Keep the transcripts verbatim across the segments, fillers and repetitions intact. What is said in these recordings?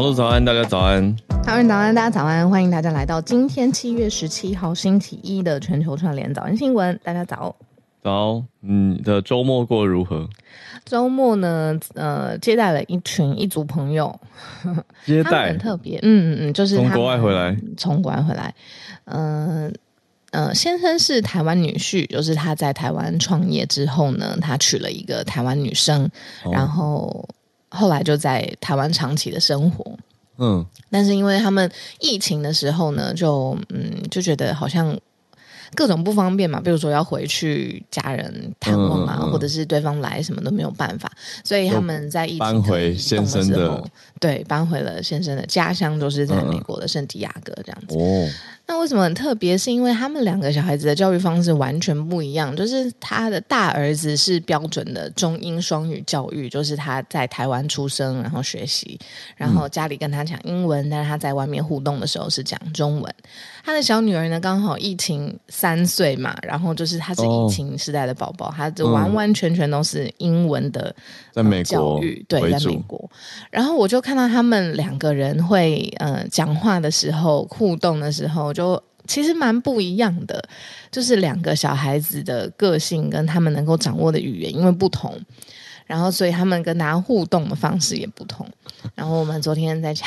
唐璐早安，大家早安。唐睿早安，大家早安，欢迎大家来到今天七月十七号星期一的全球串联早安新闻，大家早。早，你的周末过如何？周末呢，呃，接待了一群一组朋友，接待很特别，嗯嗯嗯，就是从国外回来，从国外回来，嗯、呃、呃，先生是台湾女婿，就是他在台湾创业之后呢，他娶了一个台湾女生，哦、然后后来就在台湾长期的生活。嗯，但是因为他们疫情的时候呢，就嗯就觉得好像各种不方便嘛，比如说要回去家人探望啊、嗯嗯，或者是对方来什么都没有办法，所以他们在疫情搬回先生的，对，搬回了先生的家乡，就是在美国的圣地亚哥这样子。嗯哦、那为什么很特别？是因为他们两个小孩子的教育方式完全不一样，就是他的大儿子是标准的中英双语教育，就是他在台湾出生，然后学习，然后家里跟他讲英文，嗯、但是他在外面互动的时候是讲中文。他的小女儿呢，刚好疫情三岁嘛，然后就是她是疫情时代的宝宝，她、哦、就完完全全都是英文的、嗯呃、教育，对，在美国。然后我就看到他们两个人会呃讲话的时候、互动的时候，就其实蛮不一样的，就是两个小孩子的个性跟他们能够掌握的语言因为不同。然后，所以他们跟大家互动的方式也不同。然后我们昨天在家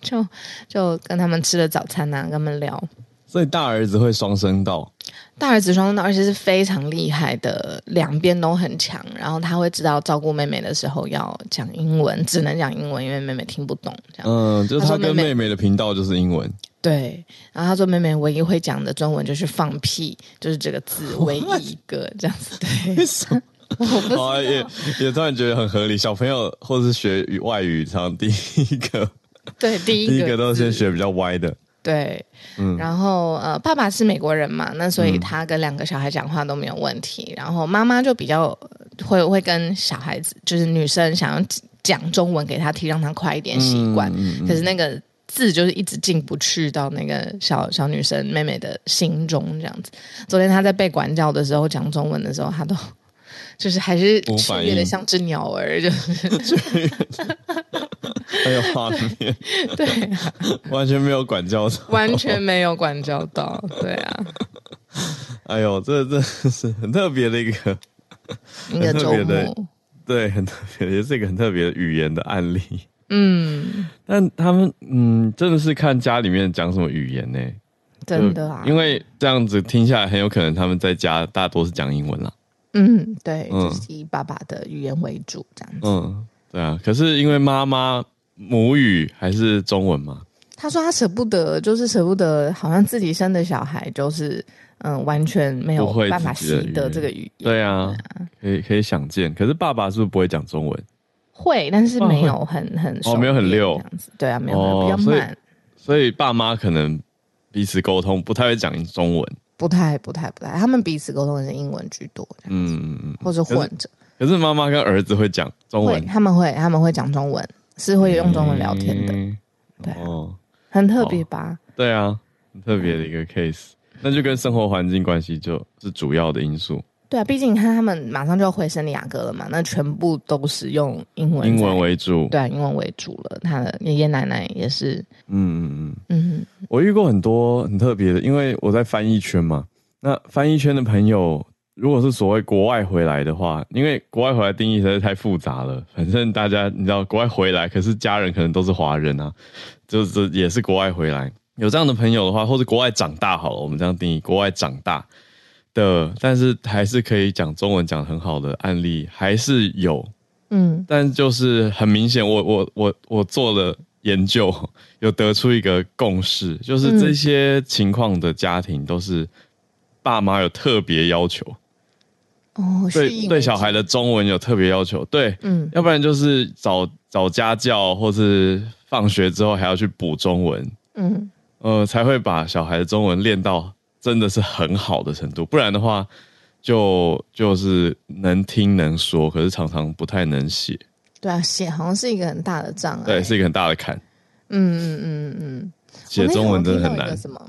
就就跟他们吃了早餐啊，跟他们聊。所以大儿子会双声道，大儿子双声道，而且是非常厉害的，两边都很强。然后他会知道照顾妹妹的时候要讲英文，只能讲英文，因为妹妹听不懂。这样，嗯，就是他跟妹妹的频道就是英文。对，然后他说妹妹唯一会讲的中文就是放屁，就是这个字唯一一个这样子。对。我不知道啊、也也突然觉得很合理，小朋友或是学外语常第一个，对，第一个第一个都先学比较歪的，对，嗯，然后呃，爸爸是美国人嘛，那所以他跟两个小孩讲话都没有问题，嗯、然后妈妈就比较会会跟小孩子，就是女生想要讲中文给他听，让他快一点习惯，嗯嗯、可是那个字就是一直进不去到那个小小女生妹妹的心中这样子。昨天她在被管教的时候讲中文的时候，她都。就是还是雀跃的像只鸟儿，就是很有画面，对，啊、完全没有管教到，完全没有管教到，对啊。哎呦，这这是很特别的一个，一个周末，对，很特别，也是一个很特别的语言的案例。嗯，但他们嗯，真的是看家里面讲什么语言呢、欸？真的啊，因为这样子听下来，很有可能他们在家大多是讲英文啦。嗯，对，就是以爸爸的语言为主这样子。嗯，对啊。可是因为妈妈母语还是中文嘛，他说他舍不得，就是舍不得，好像自己生的小孩就是嗯完全没有办法习得这个语言。对啊，可以可以想见。可是爸爸是不是不会讲中文？会，但是没有很很熟、哦、没有很溜这样子。对啊，没有、哦、比较慢。所以，所以爸妈可能彼此沟通不太会讲中文。不太不太不太，他们彼此沟通的是英文居多，嗯，或是混着。可是妈妈跟儿子会讲中文，他们会他们会讲中文，是会用中文聊天的，嗯、对、啊哦，很特别吧、哦？对啊，很特别的一个 case，、嗯、那就跟生活环境关系就是主要的因素。对啊，毕竟你看他们马上就要回圣地亚哥了嘛，那全部都是用英文英文为主，对、啊，英文为主了。他的爷爷奶奶也是，嗯嗯嗯嗯。我遇过很多很特别的，因为我在翻译圈嘛。那翻译圈的朋友，如果是所谓国外回来的话，因为国外回来定义实在太复杂了。反正大家你知道，国外回来，可是家人可能都是华人啊，就是也是国外回来。有这样的朋友的话，或是国外长大好了，我们这样定义，国外长大。的，但是还是可以讲中文讲很好的案例还是有，嗯，但就是很明显，我我我我做了研究，有得出一个共识，就是这些情况的家庭都是爸妈有特别要求，哦，对对，小孩的中文有特别要求，对，嗯，要不然就是找找家教，或是放学之后还要去补中文，嗯，呃，才会把小孩的中文练到。真的是很好的程度，不然的话就就是能听能说，可是常常不太能写。对啊，写好像是一个很大的障碍，对，是一个很大的坎。嗯嗯嗯嗯，写中文真的很难。什么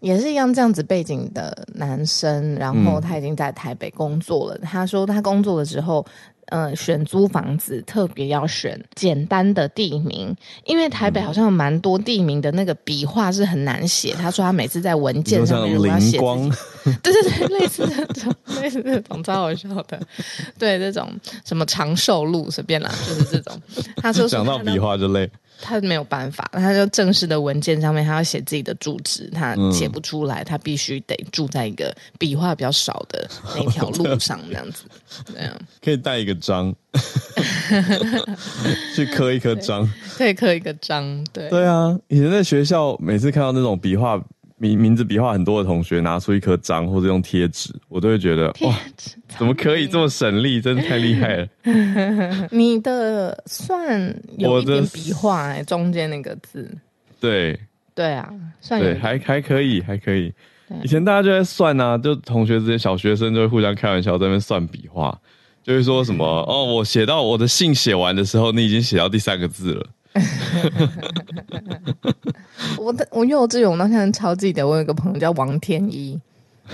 也是一样这样子背景的男生，然后他已经在台北工作了。嗯、他说他工作的时候，呃选租房子特别要选简单的地名，因为台北好像有蛮多地名的那个笔画是很难写，他说他每次在文件上面如果要写对对对，类似这种类似这种超好笑的，对，这种什么长寿路随便啦，就是这种他说讲到笔画就累，他没有办法，他就正式的文件上面他要写自己的住址，他写不出来，嗯、他必须得住在一个笔画比较少的那条路上，这样子，这样可以带一个章去刻一刻章，对，刻一个章，对，对啊，以前在学校每次看到那种笔画。名名字笔画很多的同学拿出一颗章或者用贴纸，我都会觉得哇，怎么可以这么省力，真的太厉害了。你的算有一点笔画、欸、中间那个字，对对啊，算有一点，对，还还可以还可以。以前大家就在算啊，就同学之间小学生就会互相开玩笑在那边算笔画，就会说什么哦，我写到我的信写完的时候，你已经写到第三个字了。我我幼稚园我到现在超记得，我有一个朋友叫王天一，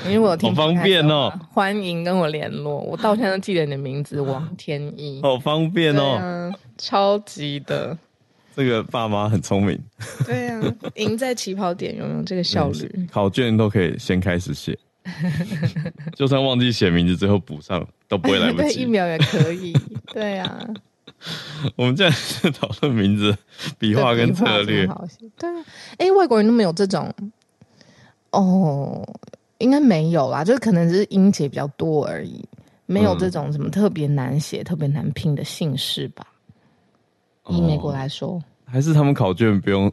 因为我有听好方便哦，欢迎跟我联络，我到现在都记得你的名字王天一，好方便哦、啊、超级的，这个爸妈很聪明，对啊，赢在起跑点，有没有这个效率、嗯、考卷都可以先开始写就算忘记写名字最后补上都不会来不及对，一秒也可以对啊我们现在是讨论名字笔画跟策略，对啊，哎、欸，外国人都没有这种哦，应该没有啦，就是可能只是音节比较多而已，没有这种什么特别难写、嗯、特别难拼的姓氏吧，以美国来说、哦、还是他们考卷不用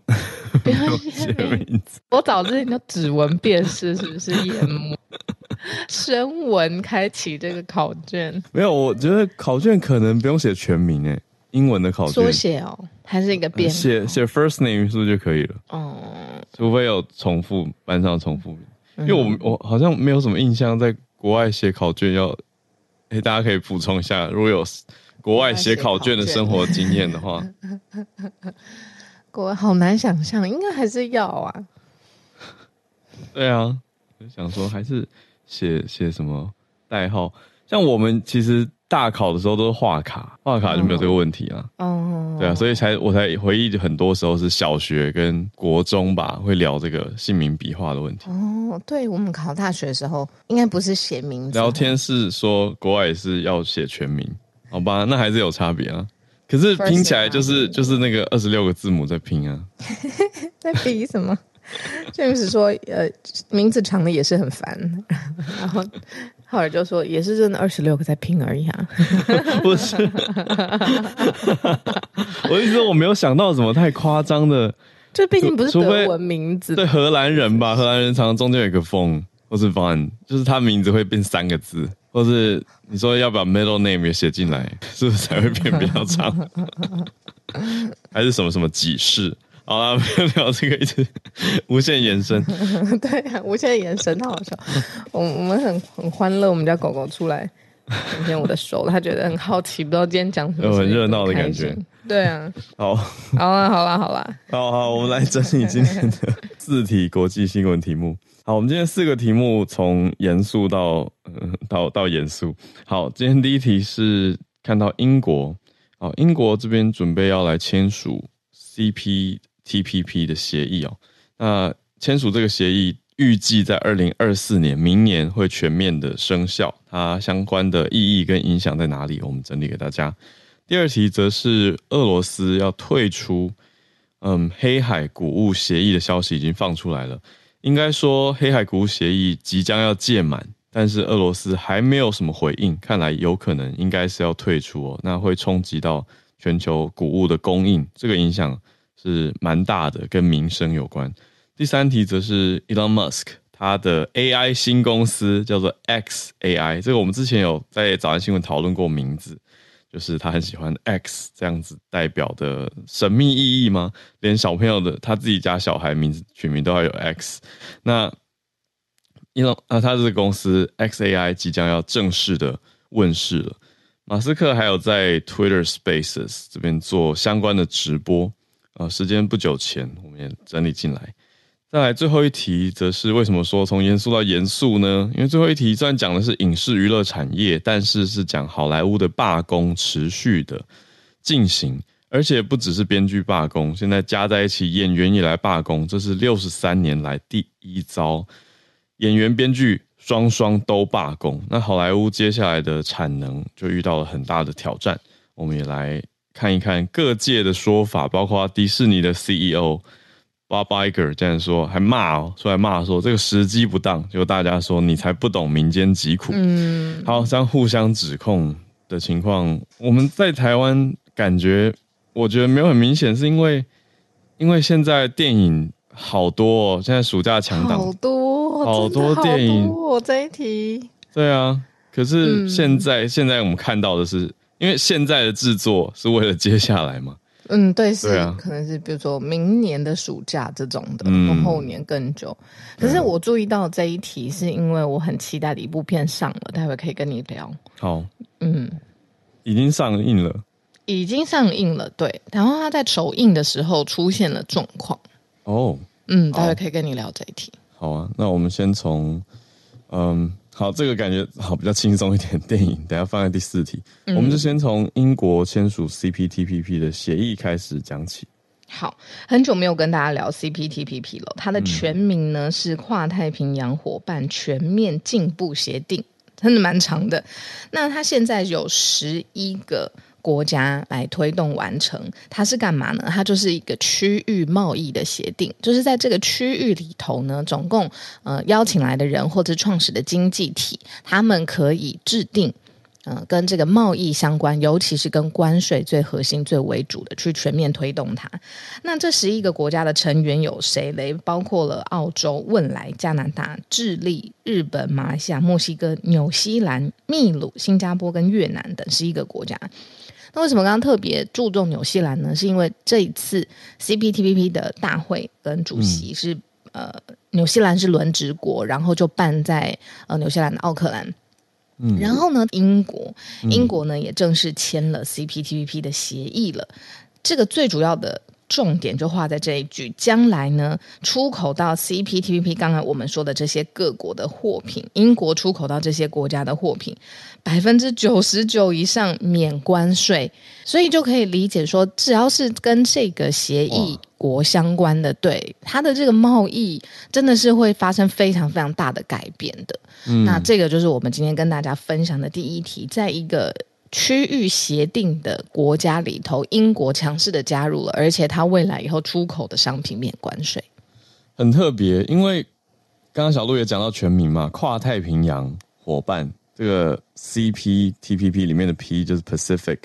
不用写名字我早之前就指纹辨识是不是淹没声纹开启这个考卷，没有，我觉得考卷可能不用写全名诶，英文的考卷缩写哦，还是一个变写写 first name 是不是就可以了？哦、嗯，除非有重复班上重复，因为我、嗯、我好像没有什么印象，在国外写考卷要，哎，大家可以补充一下，如果有国外写考卷的生活经验的话，国外好难想象，应该还是要啊，对啊，想说还是。写写什么代号？像我们其实大考的时候都是画卡，画卡就没有这个问题啊。哦，对啊，所以才我才回忆，很多时候是小学跟国中吧，会聊这个姓名笔画的问题。哦，对，我们考大学的时候，应该不是写名字。聊天是说国外也是要写全名，好吧？那还是有差别啊。可是拼起来就是就是那个二十六个字母在拼啊，在比什么？James 说：“呃，名字长的也是很烦。”然后浩尔就说：“也是真的二十六个在拼而已啊。”不是，我一直说我没有想到什么太夸张的，就毕竟不是德文名字，对荷兰人吧？荷兰人常常中间有一个 von 或是 van， 就是他名字会变三个字，或是你说要把 middle name 也写进来，是不是才会变比较长？还是什么什么几世？好啦，不要聊这个，一直无限延伸。对啊，无限延伸，他好笑。我我们很很欢乐，我们家狗狗出来今天我的手，他觉得很好奇，不知道今天讲什么，有很热闹的感觉。对啊，好，好啦，好啦，好啦，好好，我们来整理今天的四题国际新闻题目。好，我们今天四个题目，从严肃到、呃、到到严肃。好，今天第一题是看到英国，好，英国这边准备要来签署 C P T P P 的协议哦，那签署这个协议预计在二零二四年明年会全面的生效，它相关的意义跟影响在哪里，我们整理给大家。第二题则是俄罗斯要退出嗯黑海谷物协议的消息已经放出来了，应该说黑海谷物协议即将要届满，但是俄罗斯还没有什么回应，看来有可能应该是要退出哦，那会冲击到全球谷物的供应，这个影响是蛮大的，跟民生有关。第三题则是 Elon Musk 他的 A I 新公司叫做 X A I， 这个我们之前有在早安新闻讨论过名字，就是他很喜欢 X 这样子代表的神秘意义吗？连小朋友的他自己家小孩名字取名都要有 X。 那 Elon 啊，他这个公司 X A I 即将要正式的问世了。马斯克还有在 Twitter Spaces 这边做相关的直播，呃，时间不久前我们也整理进来。再来最后一题，则是为什么说从严肃到严肃呢？因为最后一题虽然讲的是影视娱乐产业，但是是讲好莱坞的罢工持续的进行，而且不只是编剧罢工，现在加在一起演员也来罢工，这是六十三年来第一遭，演员编剧双双都罢工。那好莱坞接下来的产能就遇到了很大的挑战，我们也来看一看各界的说法，包括迪士尼的 C E O Bob Iger 竟然说，还骂哦，出来骂说这个时机不当，就大家说你才不懂民间疾苦。嗯，好，这样互相指控的情况，我们在台湾感觉，我觉得没有很明显，是因为因为现在电影好多、哦，现在暑假强档好多好多电影，我这一题，对啊，可是现在、嗯、现在我们看到的是，因为现在的制作是为了接下来嘛。嗯，对，是对、啊、可能是比如说明年的暑假这种的、嗯、后年更久。可是我注意到这一题是因为我很期待的一部片上了，待会可以跟你聊。好，嗯，已经上映了已经上映了对，然后它在首映的时候出现了状况哦，嗯，待会可以跟你聊这一题。好啊，那我们先从嗯，好，这个感觉好比较轻松一点。电影等一下放在第四题、嗯、我们就先从英国签署 C P T P P 的协议开始讲起。好，很久没有跟大家聊 C P T P P 了，它的全名呢、嗯、是跨太平洋伙伴全面进步协定，真的蛮长的。那它现在有十一个国家来推动完成，它是干嘛呢？它就是一个区域贸易的协定，就是在这个区域里头呢，总共呃邀请来的人或者创始的经济体，他们可以制定呃跟这个贸易相关，尤其是跟关税最核心最为主的，去全面推动它。那这十一个国家的成员有谁嘞？包括了澳洲、汶莱、加拿大、智利、日本、马来西亚、墨西哥、纽西兰、秘鲁、新加坡跟越南等十一个国家。那为什么刚刚特别注重纽西兰呢？是因为这一次 C P T P P 的大会跟主席是、嗯、呃纽西兰是轮值国，然后就办在呃纽西兰的奥克兰。嗯，然后呢，英国英国呢也正式签了 C P T P P 的协议了。这个最主要的重点就画在这一句，将来呢出口到 C P T P P 刚才我们说的这些各国的货品，英国出口到这些国家的货品 百分之九十九 以上免关税，所以就可以理解说只要是跟这个协议国相关的，对它的这个贸易真的是会发生非常非常大的改变的、嗯、那这个就是我们今天跟大家分享的第一题，在一个区域协定的国家里头，英国强势的加入了，而且它未来以后出口的商品免关税，很特别。因为刚刚小鹿也讲到全名嘛，跨太平洋伙伴，这个 C P T P P 里面的 P 就是 Pacific，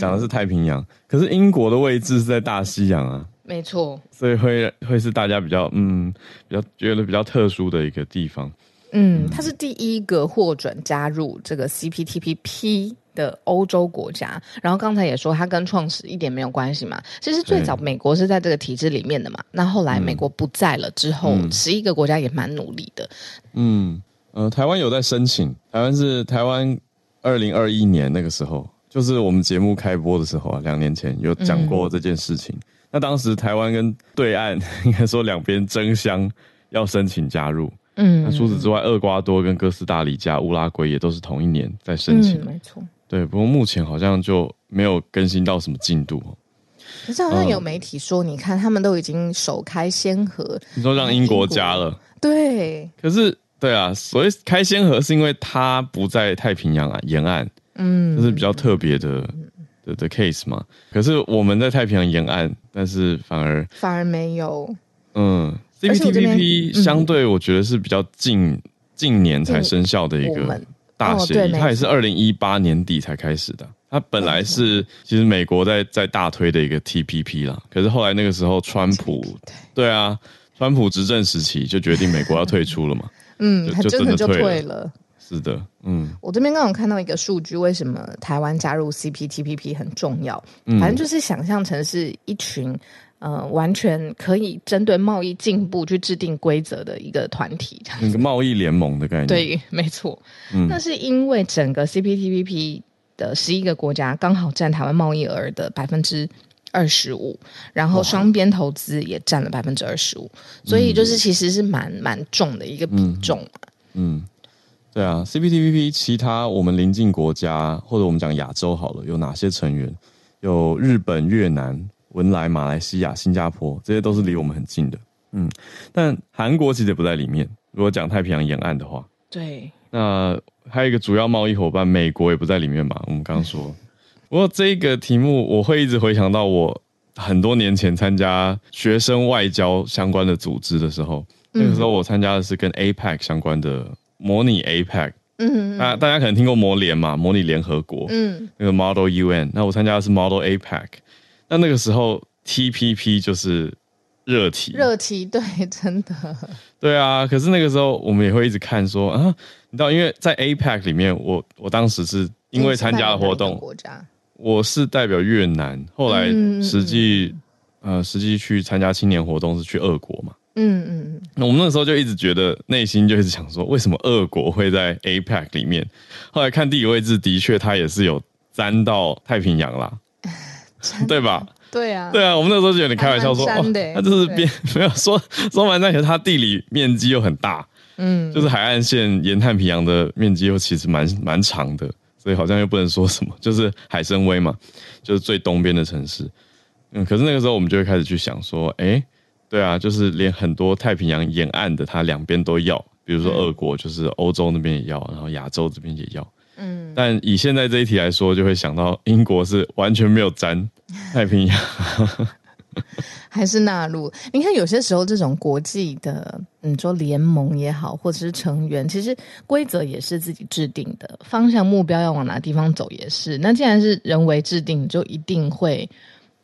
讲的是太平洋、嗯、可是英国的位置是在大西洋啊，没错，所以会会是大家比较嗯比较觉得比较特殊的一个地方。嗯，它是第一个获准加入这个 C P T P P 的欧洲国家，然后刚才也说它跟创始一点没有关系嘛，其实最早美国是在这个体制里面的嘛，那后来美国不在了之后，十一、嗯、个国家也蛮努力的。嗯，呃，台湾有在申请，台湾是台湾二零二一年那个时候，就是我们节目开播的时候啊，两年前有讲过这件事情、嗯、那当时台湾跟对岸应该说两边争相要申请加入。嗯，那除此之外，厄瓜多跟哥斯达黎加、乌拉圭也都是同一年在申请，嗯、没错。对，不过目前好像就没有更新到什么进度。可是好像有媒体说，嗯、你看他们都已经首开先河，你说让英国加了，对。可是，对啊，所以开先河是因为它不在太平洋沿岸，嗯，这是比较特别的。的的 case 嘛。可是我们在太平洋沿岸，但是反而反而没有，嗯。C P T P P 相对我觉得是比较近、嗯、近年才生效的一个大协议、嗯哦、它也是二零一八年底才开始的，它本来是其实美国在在大推的一个 T P P 啦，可是后来那个时候川普 对, 对啊川普执政时期就决定美国要退出了嘛嗯，就真的就退了，是的。嗯，我这边刚好看到一个数据，为什么台湾加入 C P T P P 很重要、嗯、反正就是想象成是一群呃，完全可以针对贸易进步去制定规则的一个团体，一个贸易联盟的概念。对，没错。嗯，那是因为整个 C P T P P 的十一个国家刚好占台湾贸易额的 百分之百分之二十五，然后双边投资也占了百分之二十五，所以就是其实是蛮蛮重的一个比重、啊、嗯, 嗯，对啊。 C P T P P 其他我们邻近国家或者我们讲亚洲好了，有哪些成员？有日本、越南、文莱、马来西亚、新加坡，这些都是离我们很近的。嗯，但韩国其实也不在里面，如果讲太平洋沿岸的话。对，那还有一个主要贸易伙伴美国也不在里面嘛，我们刚刚说、嗯、不过这个题目我会一直回想到我很多年前参加学生外交相关的组织的时候、嗯、那个时候我参加的是跟 A P E C 相关的模拟 A P E C。 嗯, 嗯、啊、大家可能听过模联嘛，模拟联合国，嗯，那个 Model U N， 那我参加的是 Model A P E C。 那那个时候 T P P 就是热题，热题，对，真的，对啊。可是那个时候我们也会一直看说啊，你知道，因为在 A P E C 里面，我我当时是因为参加的活动，我是代表越南，后来实际、嗯、呃实际去参加青年活动是去俄国嘛，嗯嗯。那我们那时候就一直觉得，内心就一直想说，为什么俄国会在 A P E C 里面？后来看地理位置，的确它也是有沾到太平洋啦，对吧？对啊，对啊，我们那时候就有点开玩笑说，哦，它就是边没有说说蛮山，它地理面积又很大，嗯，就是海岸线沿太平洋的面积又其实蛮蛮长的，所以好像又不能说什么，就是海参崴嘛，就是最东边的城市。嗯，可是那个时候我们就会开始去想说，哎，对啊，就是连很多太平洋沿岸的它两边都要，比如说俄国就是欧洲那边也要，然后亚洲这边也要。嗯，但以现在这一题来说，就会想到英国是完全没有沾太平洋，还是纳入。你看有些时候这种国际的，你说联盟也好，或者是成员，其实规则也是自己制定的，方向目标要往哪地方走也是。那既然是人为制定，就一定会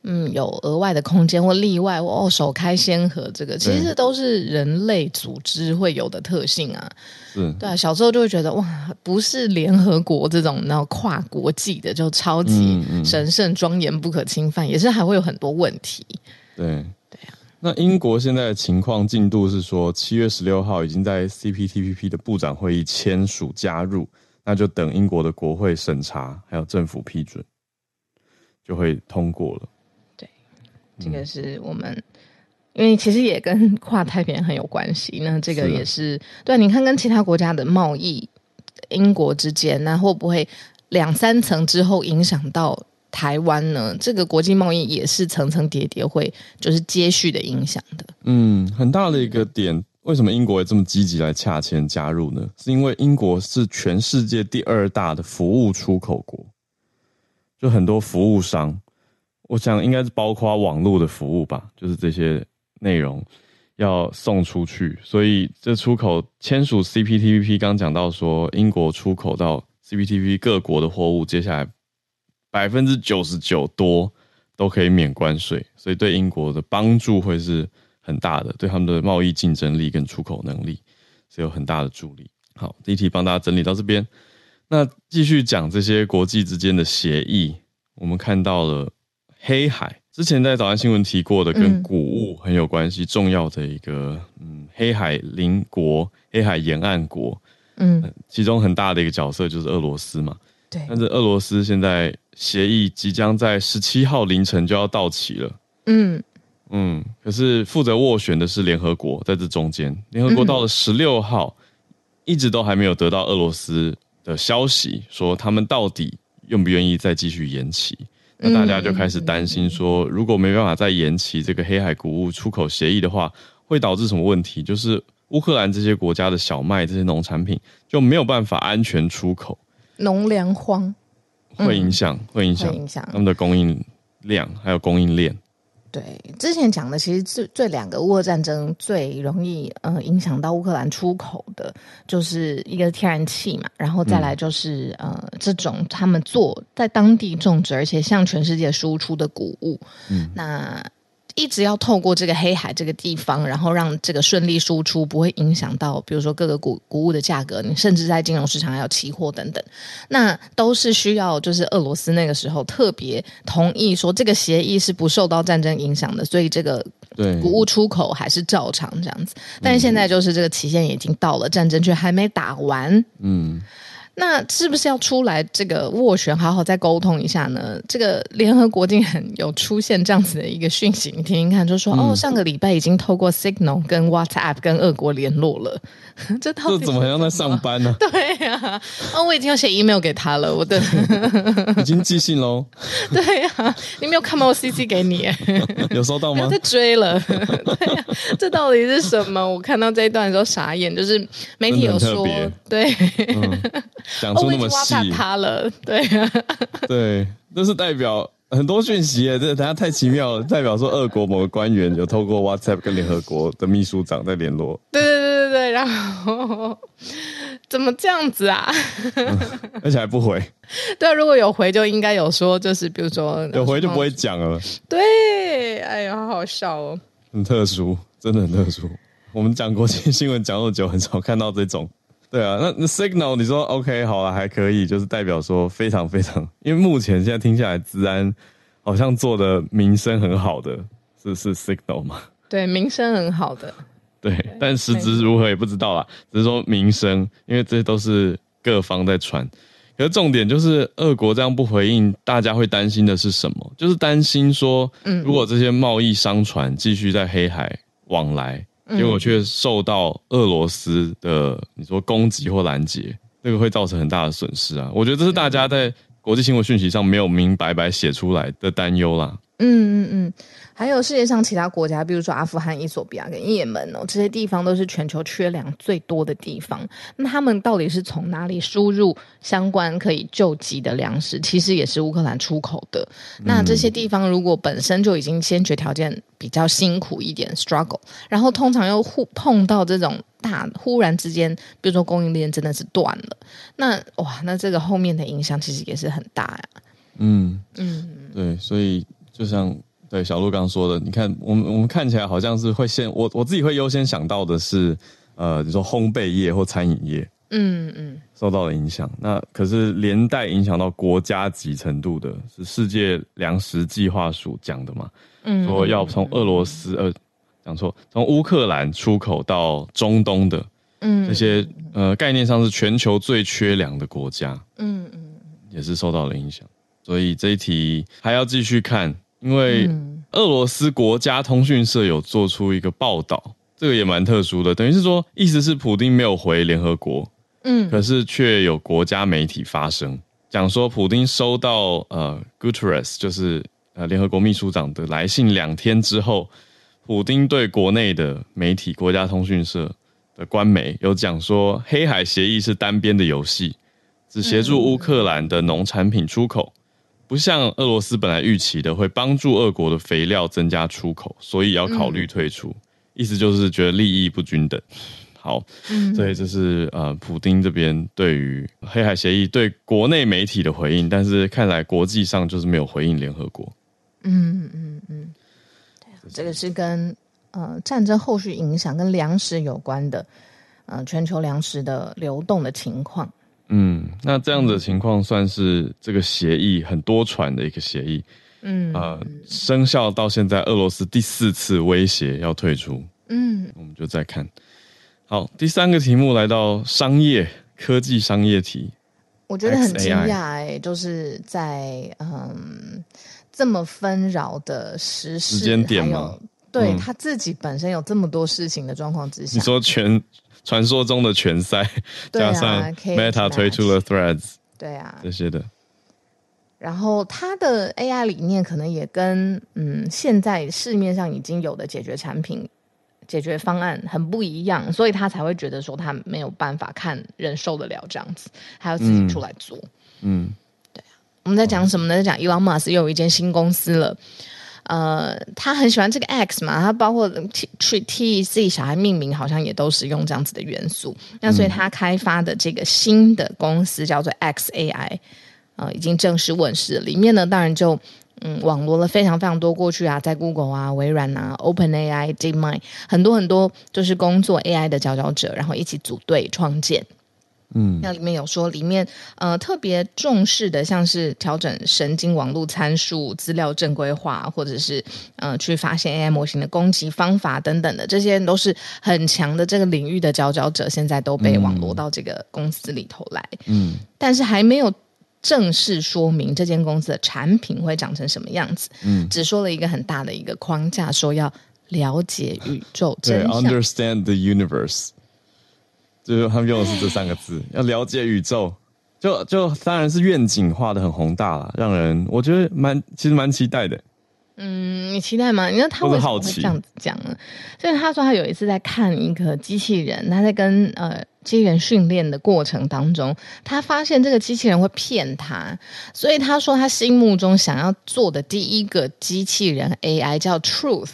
嗯有额外的空间或例外，或哦首开先河，这个其实都是人类组织会有的特性啊。嗯，对啊，小时候就会觉得哇，不是联合国这种然后跨国际的就超级神圣庄严不可侵犯、嗯嗯、也是还会有很多问题。对对啊。那英国现在的情况进度是说七月十六号已经在 C P T P P 的部长会议签署加入，那就等英国的国会审查还有政府批准就会通过了。这个是我们，因为其实也跟跨太平洋很有关系。那这个也是，是啊、对、啊，你看跟其他国家的贸易，英国之间，那会不会两三层之后影响到台湾呢？这个国际贸易也是层层叠叠，会就是接续的影响的。嗯，很大的一个点。为什么英国会这么积极来洽签加入呢？是因为英国是全世界第二大的服务出口国，就很多服务商。我想应该是包括网络的服务吧，就是这些内容要送出去，所以这出口签署 C P T P P， 刚讲到说英国出口到 C P T P P 各国的货物，接下来 百分之九十九 多都可以免关税，所以对英国的帮助会是很大的，对他们的贸易竞争力跟出口能力是有很大的助力。好，第一题帮大家整理到这边，那继续讲这些国际之间的协议，我们看到了黑海，之前在早安新闻提过的跟谷物很有关系、嗯、重要的一个、嗯、黑海邻国，黑海沿岸国、嗯呃、其中很大的一个角色就是俄罗斯嘛。对，但是俄罗斯现在协议即将在十七号凌晨就要到期了。嗯嗯，可是负责斡旋的是联合国，在这中间联合国到了十六号、嗯、一直都还没有得到俄罗斯的消息，说他们到底愿不愿意再继续延期。那大家就开始担心说，如果没办法再延期这个黑海谷物出口协议的话，会导致什么问题？就是乌克兰这些国家的小麦这些农产品就没有办法安全出口，农粮荒会影响、嗯、会影响他们的供应量还有供应链。对，之前讲的其实最最两个乌俄战争最容易呃影响到乌克兰出口的，就是一个天然气嘛，然后再来就是、嗯、呃这种他们做在当地种植而且向全世界输出的谷物、嗯、那一直要透过这个黑海这个地方，然后让这个顺利输出，不会影响到比如说各个谷谷物的价格，你甚至在金融市场还有期货等等，那都是需要就是俄罗斯那个时候特别同意说这个协议是不受到战争影响的，所以这个谷物出口还是照常这样子。但是现在就是这个期限已经到了，战争却还没打完。嗯，那是不是要出来这个斡旋好好再沟通一下呢？这个联合国竟然有出现这样子的一个讯息，你听听看，就说、嗯、哦，上个礼拜已经透过 Signal 跟 WhatsApp 跟俄国联络了。这到底这怎么还要在上班呢、啊？对啊，哦，我已经要写 email 给他了，我的已经寄信喽。对啊，你没有看吗？我 C C 给你耶，有收到吗？不要再追了。对啊，这到底是什么？我看到这一段的时候傻眼，就是媒体有说，对，讲、嗯、出那么细，哦、我已经挖到他了，对啊，对，这是代表。很多讯息耶，这等下太奇妙了，代表说俄国某个官员有透过 WhatsApp 跟联合国的秘书长在联络。对对对对对，然后怎么这样子啊？嗯、而且还不回。对，如果有回就应该有说，就是比如说有回就不会讲了。对，哎呀，好好笑哦。很特殊，真的很特殊。我们讲国际新闻讲那么久，很少看到这种。对啊，那 Signal 你说 OK 好啦，还可以，就是代表说非常非常，因为目前现在听下来，资安好像做的名声很好的是是 Signal 吗？对，名声很好的，对，对但实质如何也不知道啦，只是说名声，因为这都是各方在传。可是重点就是俄国这样不回应，大家会担心的是什么？就是担心说，如果这些贸易商船继续在黑海往来。结果却受到俄罗斯的你说攻击或拦截，这个会造成很大的损失啊！我觉得这是大家在国际新闻讯息上没有明白白写出来的担忧啦。嗯嗯嗯，还有世界上其他国家，比如说阿富汗、伊索比亚跟也门哦，这些地方都是全球缺粮最多的地方。那他们到底是从哪里输入相关可以救急的粮食？其实也是乌克兰出口的。那这些地方如果本身就已经先决条件比较辛苦一点 struggle， 然后通常又碰到这种大忽然之间，比如说供应链真的是断了，那哇，那这个后面的影响其实也是很大呀、啊。嗯嗯，对，所以。就像对小鹿刚说的，你看我们我们看起来好像是会先我我自己会优先想到的是，呃，你说烘焙业或餐饮业，嗯嗯，受到了影响。那可是连带影响到国家级程度的，是世界粮食计划署讲的嘛？嗯，说要从俄罗斯呃，讲错，从乌克兰出口到中东的，嗯，这些呃概念上是全球最缺粮的国家，嗯嗯，也是受到了影响。所以这一题还要继续看。因为俄罗斯国家通讯社有做出一个报道，这个也蛮特殊的，等于是说意思是普丁没有回联合国，嗯，可是却有国家媒体发声讲说普丁收到呃 Guterres 就是呃联合国秘书长的来信两天之后，普丁对国内的媒体国家通讯社的官媒有讲说黑海协议是单边的游戏，只协助乌克兰的农产品出口，不像俄罗斯本来预期的会帮助俄国的肥料增加出口，所以要考虑退出、嗯、意思就是觉得利益不均等。好、嗯、所以这是呃普丁这边对于黑海协议对国内媒体的回应，但是看来国际上就是没有回应联合国。嗯嗯嗯，对、啊、这个是跟呃战争后续影响跟粮食有关的，呃全球粮食的流动的情况。嗯，那这样的情况算是这个协议很多舛的一个协议，嗯，呃，生效到现在，俄罗斯第四次威胁要退出，嗯，我们就再看。好，第三个题目来到商业科技商业题，我觉得很惊讶哎，就是在嗯这么纷扰的时事时间点嘛，对、嗯、他自己本身有这么多事情的状况之下，你说全。传说中的拳赛，加上 Meta 推出了 Threads， 对啊，这些的。然后它的 A I 理念可能也跟嗯现在市面上已经有的解决产品、解决方案很不一样，所以他才会觉得说他没有办法看人受得了这样子，还要自己出来做。嗯，对啊。我们在讲什么呢？在讲 Elon Musk 又有一间新公司了。呃，他很喜欢这个 X 嘛，他包括 T, T 自己小孩命名好像也都是用这样子的元素，那所以他开发的这个新的公司叫做 xAI、呃、已经正式问世了，里面呢当然就嗯，网罗了非常非常多过去啊，在 Google 啊、微软啊、OpenAI、DeepMind 很多很多就是工作 A I 的佼佼者，然后一起组队创建。嗯，那里面有说里面呃特别重视的像是调整神经网络参数、资料正规化，或者是呃去发现 A I 模型的攻击方法等等的，这些都是很强的这个领域的佼佼者，现在都被网罗到这个公司里头来。嗯，但是还没有正式说明这间公司的产品会长成什么样子，嗯，只说了一个很大的一个框架，说要了解宇宙真相，对 ，understand the universe。就是他们用的是这三个字，要了解宇宙，就就当然是愿景画的很宏大啦，让人我觉得蛮其实蛮期待的。嗯，你期待吗？你知道他为什么会这样子讲呢？所以他说他有一次在看一个机器人，他在跟呃机器人训练的过程当中，他发现这个机器人会骗他，所以他说他心目中想要做的第一个机器人 A I 叫 Truth。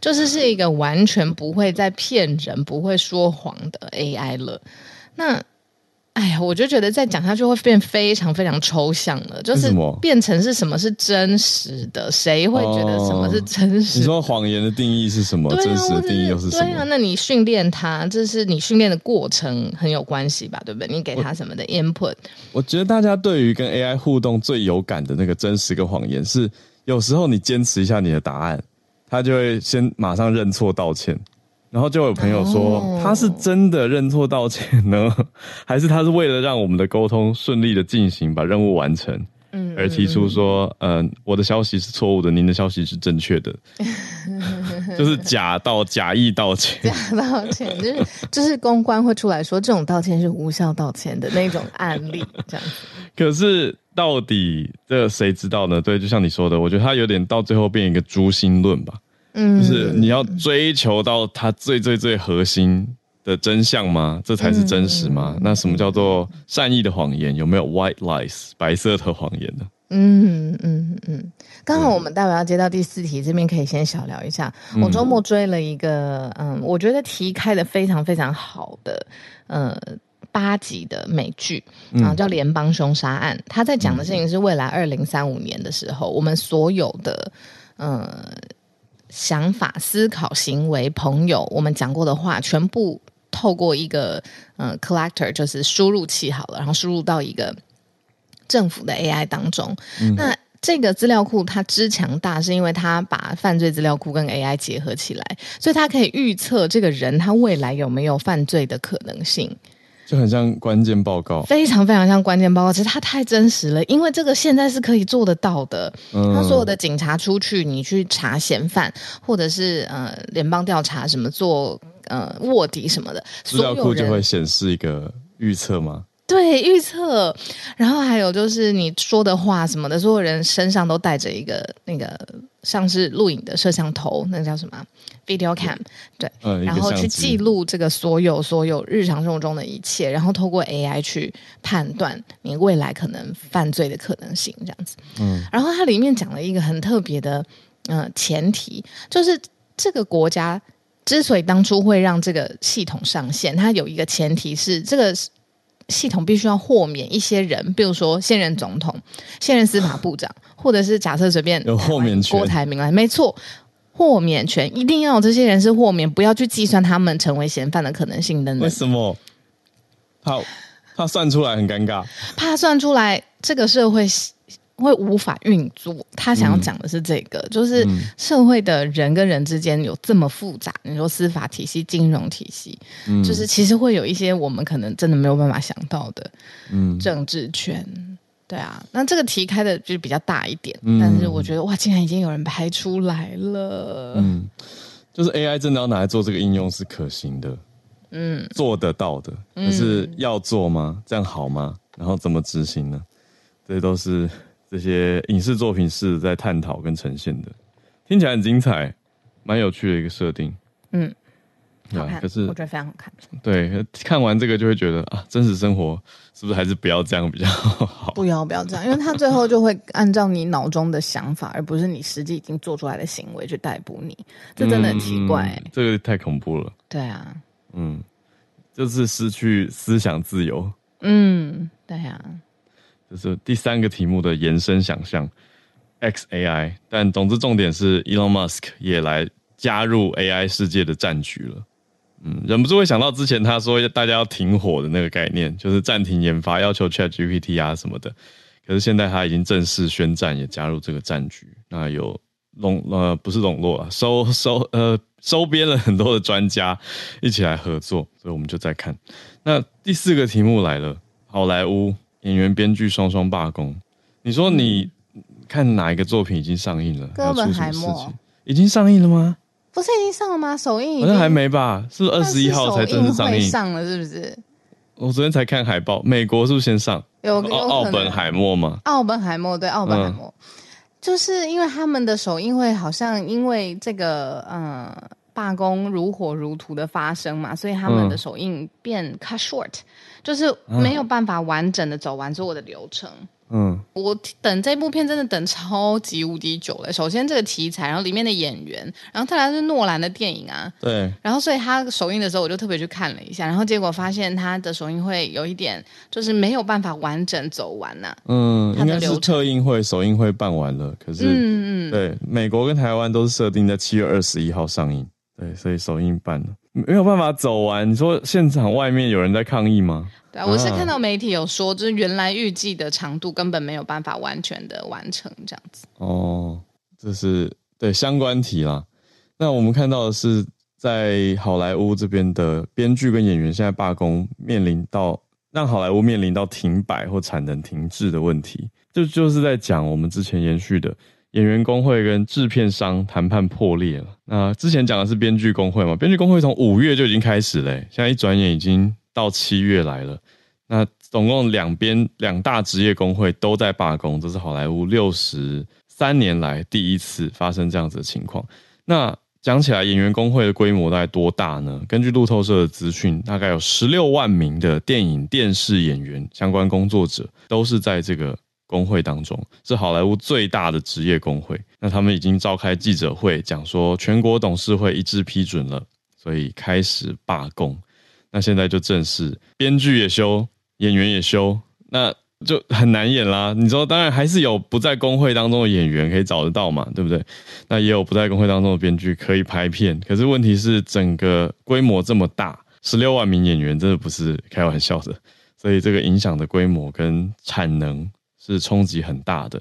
就是是一个完全不会再骗人、不会说谎的 A I 了。那，哎呀，我就觉得再讲下去会变非常非常抽象了，就是变成是什么是真实的，谁会觉得什么是真实的？哦，你说谎言的定义是什么？啊，真实的定义又是什么？对啊，那你训练它，这是你训练的过程很有关系吧？对不对？你给它什么的 input？ 我, 我觉得大家对于跟 A I 互动最有感的那个真实跟谎言是，有时候你坚持一下你的答案，他就会先马上认错道歉，然后就有朋友说，oh. 他是真的认错道歉呢，还是他是为了让我们的沟通顺利的进行，把任务完成，嗯，而提出说，嗯，呃，我的消息是错误的，您的消息是正确的，就是假道假意道歉，假道歉就是就是公关会出来说这种道歉是无效道歉的那种案例，这样子。可是到底这谁知道呢？对，就像你说的，我觉得他有点到最后变一个诛心论吧。嗯，就是你要追求到它最最最核心的真相吗？这才是真实吗？嗯，那什么叫做善意的谎言？有没有 white lies 白色的谎言呢？嗯嗯嗯，刚好我们待会要接到第四题，这边可以先小聊一下。我周末追了一个，嗯，我觉得题开的非常非常好的，呃。八集的美剧，然后叫《联邦凶杀案》，他，嗯，在讲的事情是未来二零三五年的时候，我们所有的呃想法、思考、行为、朋友，我们讲过的话，全部透过一个呃 collector， 就是输入器好了，然后输入到一个政府的 A I 当中。嗯，那这个资料库它之强大是因为它把犯罪资料库跟 A I 结合起来，所以它可以预测这个人他未来有没有犯罪的可能性。就很像关键报告，非常非常像关键报告。其实它太真实了，因为这个现在是可以做得到的。嗯，他所有的警察出去，你去查嫌犯，或者是呃联邦调查什么做呃卧底什么的，资料库就会显示一个预测吗？对，预测。然后还有就是你说的话什么的，所有人身上都带着一个那个像是录影的摄像头，那个叫什么 video cam， 对，呃、然后去记录这个所有所有日常生活中的一切，然后透过 A I 去判断你未来可能犯罪的可能性，这样子。嗯，然后它里面讲了一个很特别的呃前提，就是这个国家之所以当初会让这个系统上线，它有一个前提是这个系统必须要豁免一些人，比如说现任总统、现任司法部长，或者是假设随便有豁免权，郭台铭来，没错，豁免权一定要有，这些人是豁免，不要去计算他们成为嫌犯的可能性等等。为什么？怕怕算出来很尴尬，怕算出来这个社会会无法运作。他想要讲的是这个，嗯，就是社会的人跟人之间有这么复杂，你说司法体系、金融体系，嗯，就是其实会有一些我们可能真的没有办法想到的，嗯，政治圈，对啊。那这个题开的就比较大一点，嗯，但是我觉得哇，竟然已经有人排出来了。嗯，就是 A I 真的要拿来做这个应用是可行的，嗯，做得到的，可是要做吗？这样好吗？然后怎么执行呢？这都是这些影视作品是在探讨跟呈现的，听起来很精彩，蛮有趣的一个设定。嗯，好看，可是我觉得非常好看。对，看完这个就会觉得啊，真实生活是不是还是不要这样比较好？不要不要这样，因为他最后就会按照你脑中的想法，而不是你实际已经做出来的行为去逮捕你，这真的很奇怪，欸嗯。这个太恐怖了。对啊，嗯，就是失去思想自由。嗯，对啊。就是第三个题目的延伸想象 ，xAI。但总之重点是 ，Elon Musk 也来加入 A I 世界的战局了。嗯，忍不住会想到之前他说大家要停火的那个概念，就是暂停研发，要求 ChatGPT 啊什么的。可是现在他已经正式宣战，也加入这个战局。那有笼呃不是笼络啊，收收呃收编了很多的专家一起来合作，所以我们就在看。那第四个题目来了，好莱坞演员编剧双双罢工。你说你看哪一个作品已经上映了？哥本海默已经上映了吗？不是已经上了吗？首映好像还没吧？是不是二十一号才正式上映？上了是不是？我昨天才看海报，美国是不是先上？有奥本海默吗？奥本海默对，奥本海默、嗯，就是因为他们的首映会好像因为这个呃罢工如火如荼的发生嘛，所以他们的首映变 cut short，、嗯、就是没有办法完整的走完所有的流程。嗯，我等这部片真的等超级无敌久了。首先这个题材，然后里面的演员，然后再来是诺兰的电影啊。对。然后所以他首映的时候我就特别去看了一下，然后结果发现他的首映会有一点就是没有办法完整走完啊。嗯，应该是特映会首映会办完了，可是嗯嗯对，美国跟台湾都是设定在七月二十一号上映，对，所以首映办了。没有办法走完，你说现场外面有人在抗议吗？对啊，我是看到媒体有说，就是原来预计的长度根本没有办法完全的完成这样子。哦，这是对相关题啦。那我们看到的是，在好莱坞这边的编剧跟演员现在罢工，面临到让好莱坞面临到停摆或产能停滞的问题。这 就, 就是在讲我们之前延续的。演员工会跟制片商谈判破裂了。那之前讲的是编剧工会嘛，编剧工会从五月就已经开始了，现在一转眼已经到七月来了。那总共两边两大职业工会都在罢工，这是好莱坞六十三年来第一次发生这样子的情况。那讲起来，演员工会的规模大概多大呢？根据路透社的资讯，大概有十六万名的电影、电视演员相关工作者都是在这个。工会当中是好莱坞最大的职业工会，那他们已经召开记者会，讲说全国董事会一致批准了，所以开始罢工。那现在就正式，编剧也休，演员也休，那就很难演啦。你说，当然还是有不在工会当中的演员可以找得到嘛，对不对？那也有不在工会当中的编剧可以拍片，可是问题是整个规模这么大，十六万名演员真的不是开玩笑的，所以这个影响的规模跟产能是冲击很大的。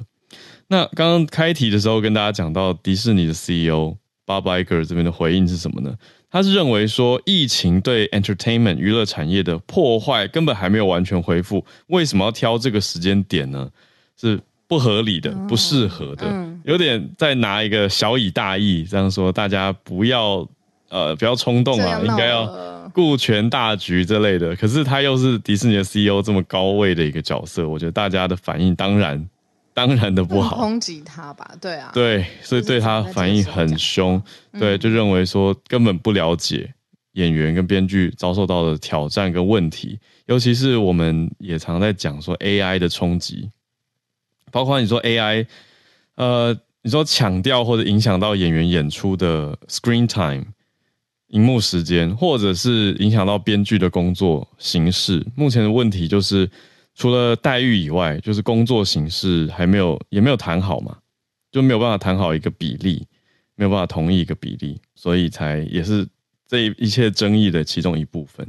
那刚刚开题的时候跟大家讲到迪士尼的 C E O Bob Iger 这边的回应是什么呢？他是认为说疫情对 entertainment 娱乐产业的破坏根本还没有完全恢复，为什么要挑这个时间点呢？是不合理的，不适合的，有点在拿一个小以大义这样说，大家不要呃不要冲动啦，应该要顾全大局这类的。可是他又是迪士尼的 C E O 这么高位的一个角色，我觉得大家的反应当然当然的不好，抨击他吧，对啊，对，所以对他反应很凶，对，就认为说根本不了解演员跟编剧遭受到的挑战跟问题，尤其是我们也常在讲说 A I 的冲击，包括你说 A I 呃，你说抢掉或者影响到演员演出的 screen time荧幕时间，或者是影响到编剧的工作形式。目前的问题就是，除了待遇以外，就是工作形式还没有，也没有谈好嘛，就没有办法谈好一个比例，没有办法同意一个比例，所以才也是这一切争议的其中一部分。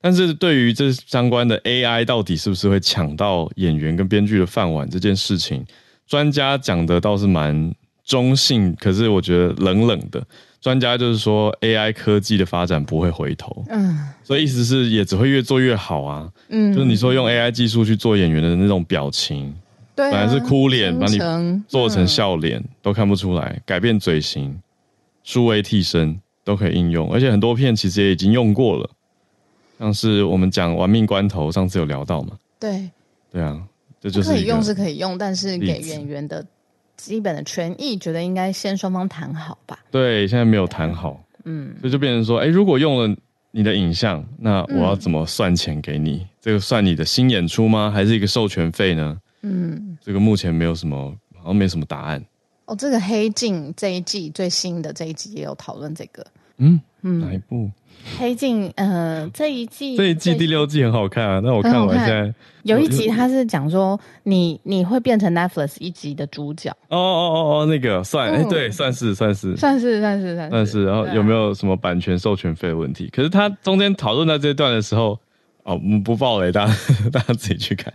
但是对于这相关的 A I 到底是不是会抢到演员跟编剧的饭碗这件事情，专家讲的倒是蛮中性，可是我觉得冷冷的。专家就是说 A I 科技的发展不会回头，嗯，所以意思是也只会越做越好啊，嗯，就是你说用 A I 技术去做演员的那种表情，对、啊，本来是哭脸，把你做成笑脸、嗯、都看不出来，改变嘴型、数位替身都可以应用，而且很多片其实也已经用过了，像是我们讲玩命关头，上次有聊到嘛，对，对啊，这就是可以用是可以用，但是给演员的。基本的权益觉得应该先双方谈好吧，对，现在没有谈好，嗯，所以就变成说哎、欸，如果用了你的影像，那我要怎么算钱给你、嗯、这个算你的新演出吗？还是一个授权费呢？嗯，这个目前没有什么，好像没什么答案哦。这个黑镜这一季最新的这一集也有讨论这个，嗯，嗯，哪一部？黑镜，呃，这一季这一季第六季很好看啊。那我看完现在有一集，他是讲说你你会变成 Netflix 一集的主角。哦哦哦哦，那个算哎、嗯欸，对，算是算是算是算是算是。但是然后有没有什么版权授权费的问题？可是他中间讨论到这一段的时候，哦，我们不爆雷，大家大家自己去看。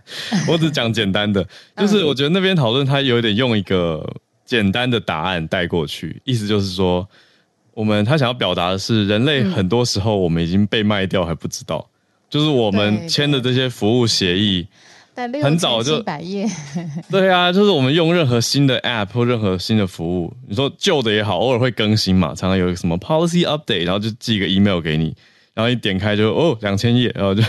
我只讲简单的，就是我觉得那边讨论他有点用一个简单的答案带过去，意思就是说。我们他想要表达的是，人类很多时候我们已经被卖掉还不知道，嗯、就是我们签的这些服务协议，很早就对啊，就是我们用任何新的 app 或任何新的服务，你说旧的也好，偶尔会更新嘛，常常有什么 policy update， 然后就寄个 email 给你，然后一点开就哦两千页，然后就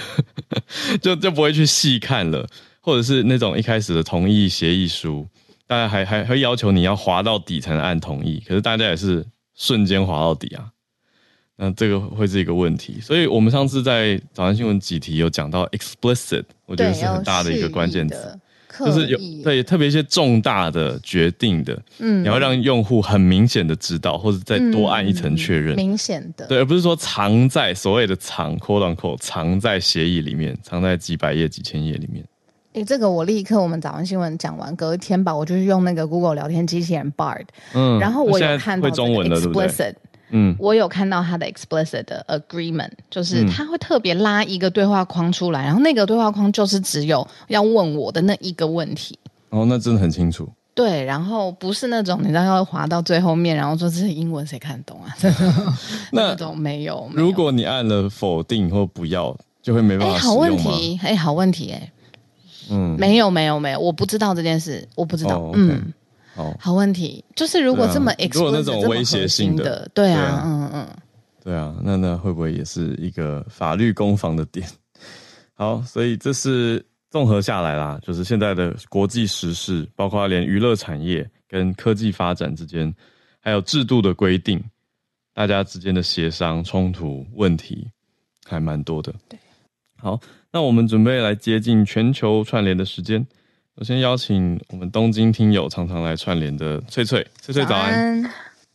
就就不会去细看了，或者是那种一开始的同意协议书，大家还还会要求你要滑到底才能按同意，可是大家也是。瞬间滑到底啊，那这个会是一个问题。所以我们上次在早安新闻几题有讲到 explicit， 我觉得是很大的一个关键词，就是有对特别一些重大的决定的，嗯，你要让用户很明显的知道，或者再多按一层确认，嗯、明显的对，而不是说藏在所谓的藏 quote unquote 藏在协议里面，藏在几百页、几千页里面。欸，这个我立刻我们早安新闻讲完隔一天吧，我就是用那个 Google 聊天机器人 Bard，嗯，然后我有看到 explicit， 嗯，我有看到它的 explicit 的 agreement， 就是它会特别拉一个对话框出来，然后那个对话框就是只有要问我的那一个问题。哦，那真的很清楚。对，然后不是那种你知道要滑到最后面，然后说这是英文谁看懂啊？那种没有。如果你按了否定或不要，就会没办法使用吗？哎，好问题，哎、欸。嗯，没有没有没有，我不知道这件事，我不知道。哦 okay，嗯，哦，好问题，就是如果这么 explicit， 如果那种威胁性的，对啊，嗯嗯，对啊，那那会不会也是一个法律攻防的点？好，所以这是综合下来啦，就是现在的国际时事，包括连娱乐产业跟科技发展之间，还有制度的规定，大家之间的协商、冲突、问题，还蛮多的。对，好。那我们准备来接近全球串联的时间。我先邀请我们东京听友常常来串联的翠翠，翠翠早安。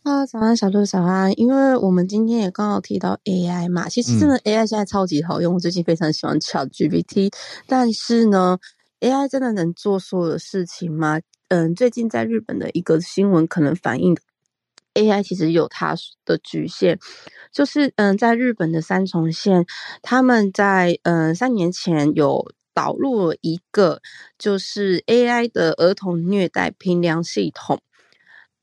啊，早安小兔早安。因为我们今天也刚好提到 A I 嘛，其实真的 A I 现在超级好用，嗯、我最近非常喜欢 ChatGPT， 但是呢 A I 真的能做所有的事情吗？嗯，最近在日本的一个新闻可能反映 A I 其实有它的局限。就是嗯，在日本的三重县，他们在嗯三年前有导入了一个就是 A I 的儿童虐待评量系统，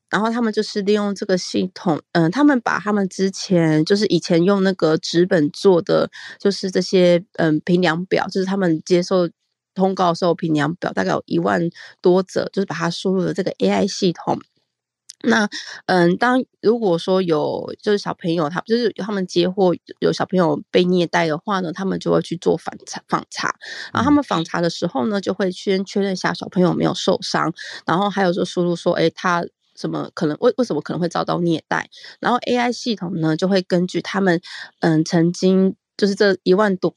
然后他们就是利用这个系统，嗯，他们把他们之前就是以前用那个纸本做的，就是这些嗯评量表，就是他们接受通告的时候评量表大概有一万多则，就是把它输入了这个 A I 系统。那嗯，当如果说有就是小朋友他就是他们接获有小朋友被虐待的话呢，他们就会去做访查访查，然后他们访查的时候呢，就会先确认一下小朋友没有受伤，然后还有就输入说，哎，他什么可能为为什么可能会遭到虐待，然后 A I 系统呢就会根据他们嗯曾经就是这一万多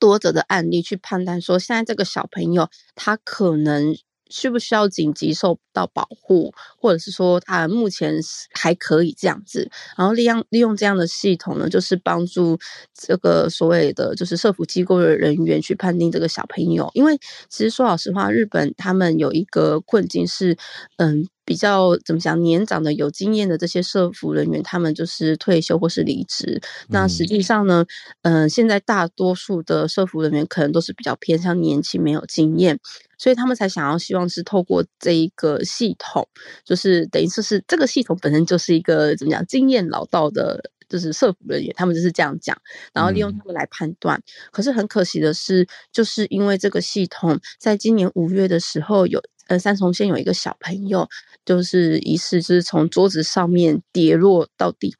多则的案例去判断说，现在这个小朋友他可能。需不需要紧急受到保护，或者是说他目前还可以这样子，然后利用利用这样的系统呢，就是帮助这个所谓的就是社福机构的人员去判定这个小朋友。因为其实说老实话，日本他们有一个困境是，嗯，比较怎么讲，年长的有经验的这些社福人员，他们就是退休或是离职。嗯、那实际上呢，嗯、呃，现在大多数的社福人员可能都是比较偏向年轻，没有经验。所以他们才想要希望是透过这一个系统，就是等于说是这个系统本身就是一个怎么讲经验老道的，就是社福人员，他们就是这样讲，然后利用他们来判断。嗯、可是很可惜的是，就是因为这个系统，在今年五月的时候有呃三重县有一个小朋友，就是疑似就是从桌子上面跌落到地。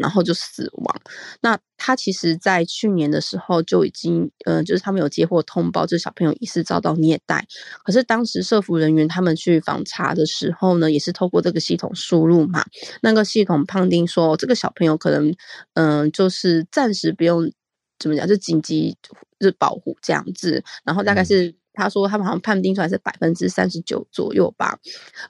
然后就死亡。那他其实在去年的时候就已经呃就是他们有接获通报，就是小朋友疑似遭到虐待，可是当时社福人员他们去访查的时候呢，也是透过这个系统输入嘛，那个系统判定说这个小朋友可能嗯、呃、就是暂时不用怎么讲就紧急就保护这样子，然后大概是、嗯他说他们好像判定出来是 百分之三十九 左右吧，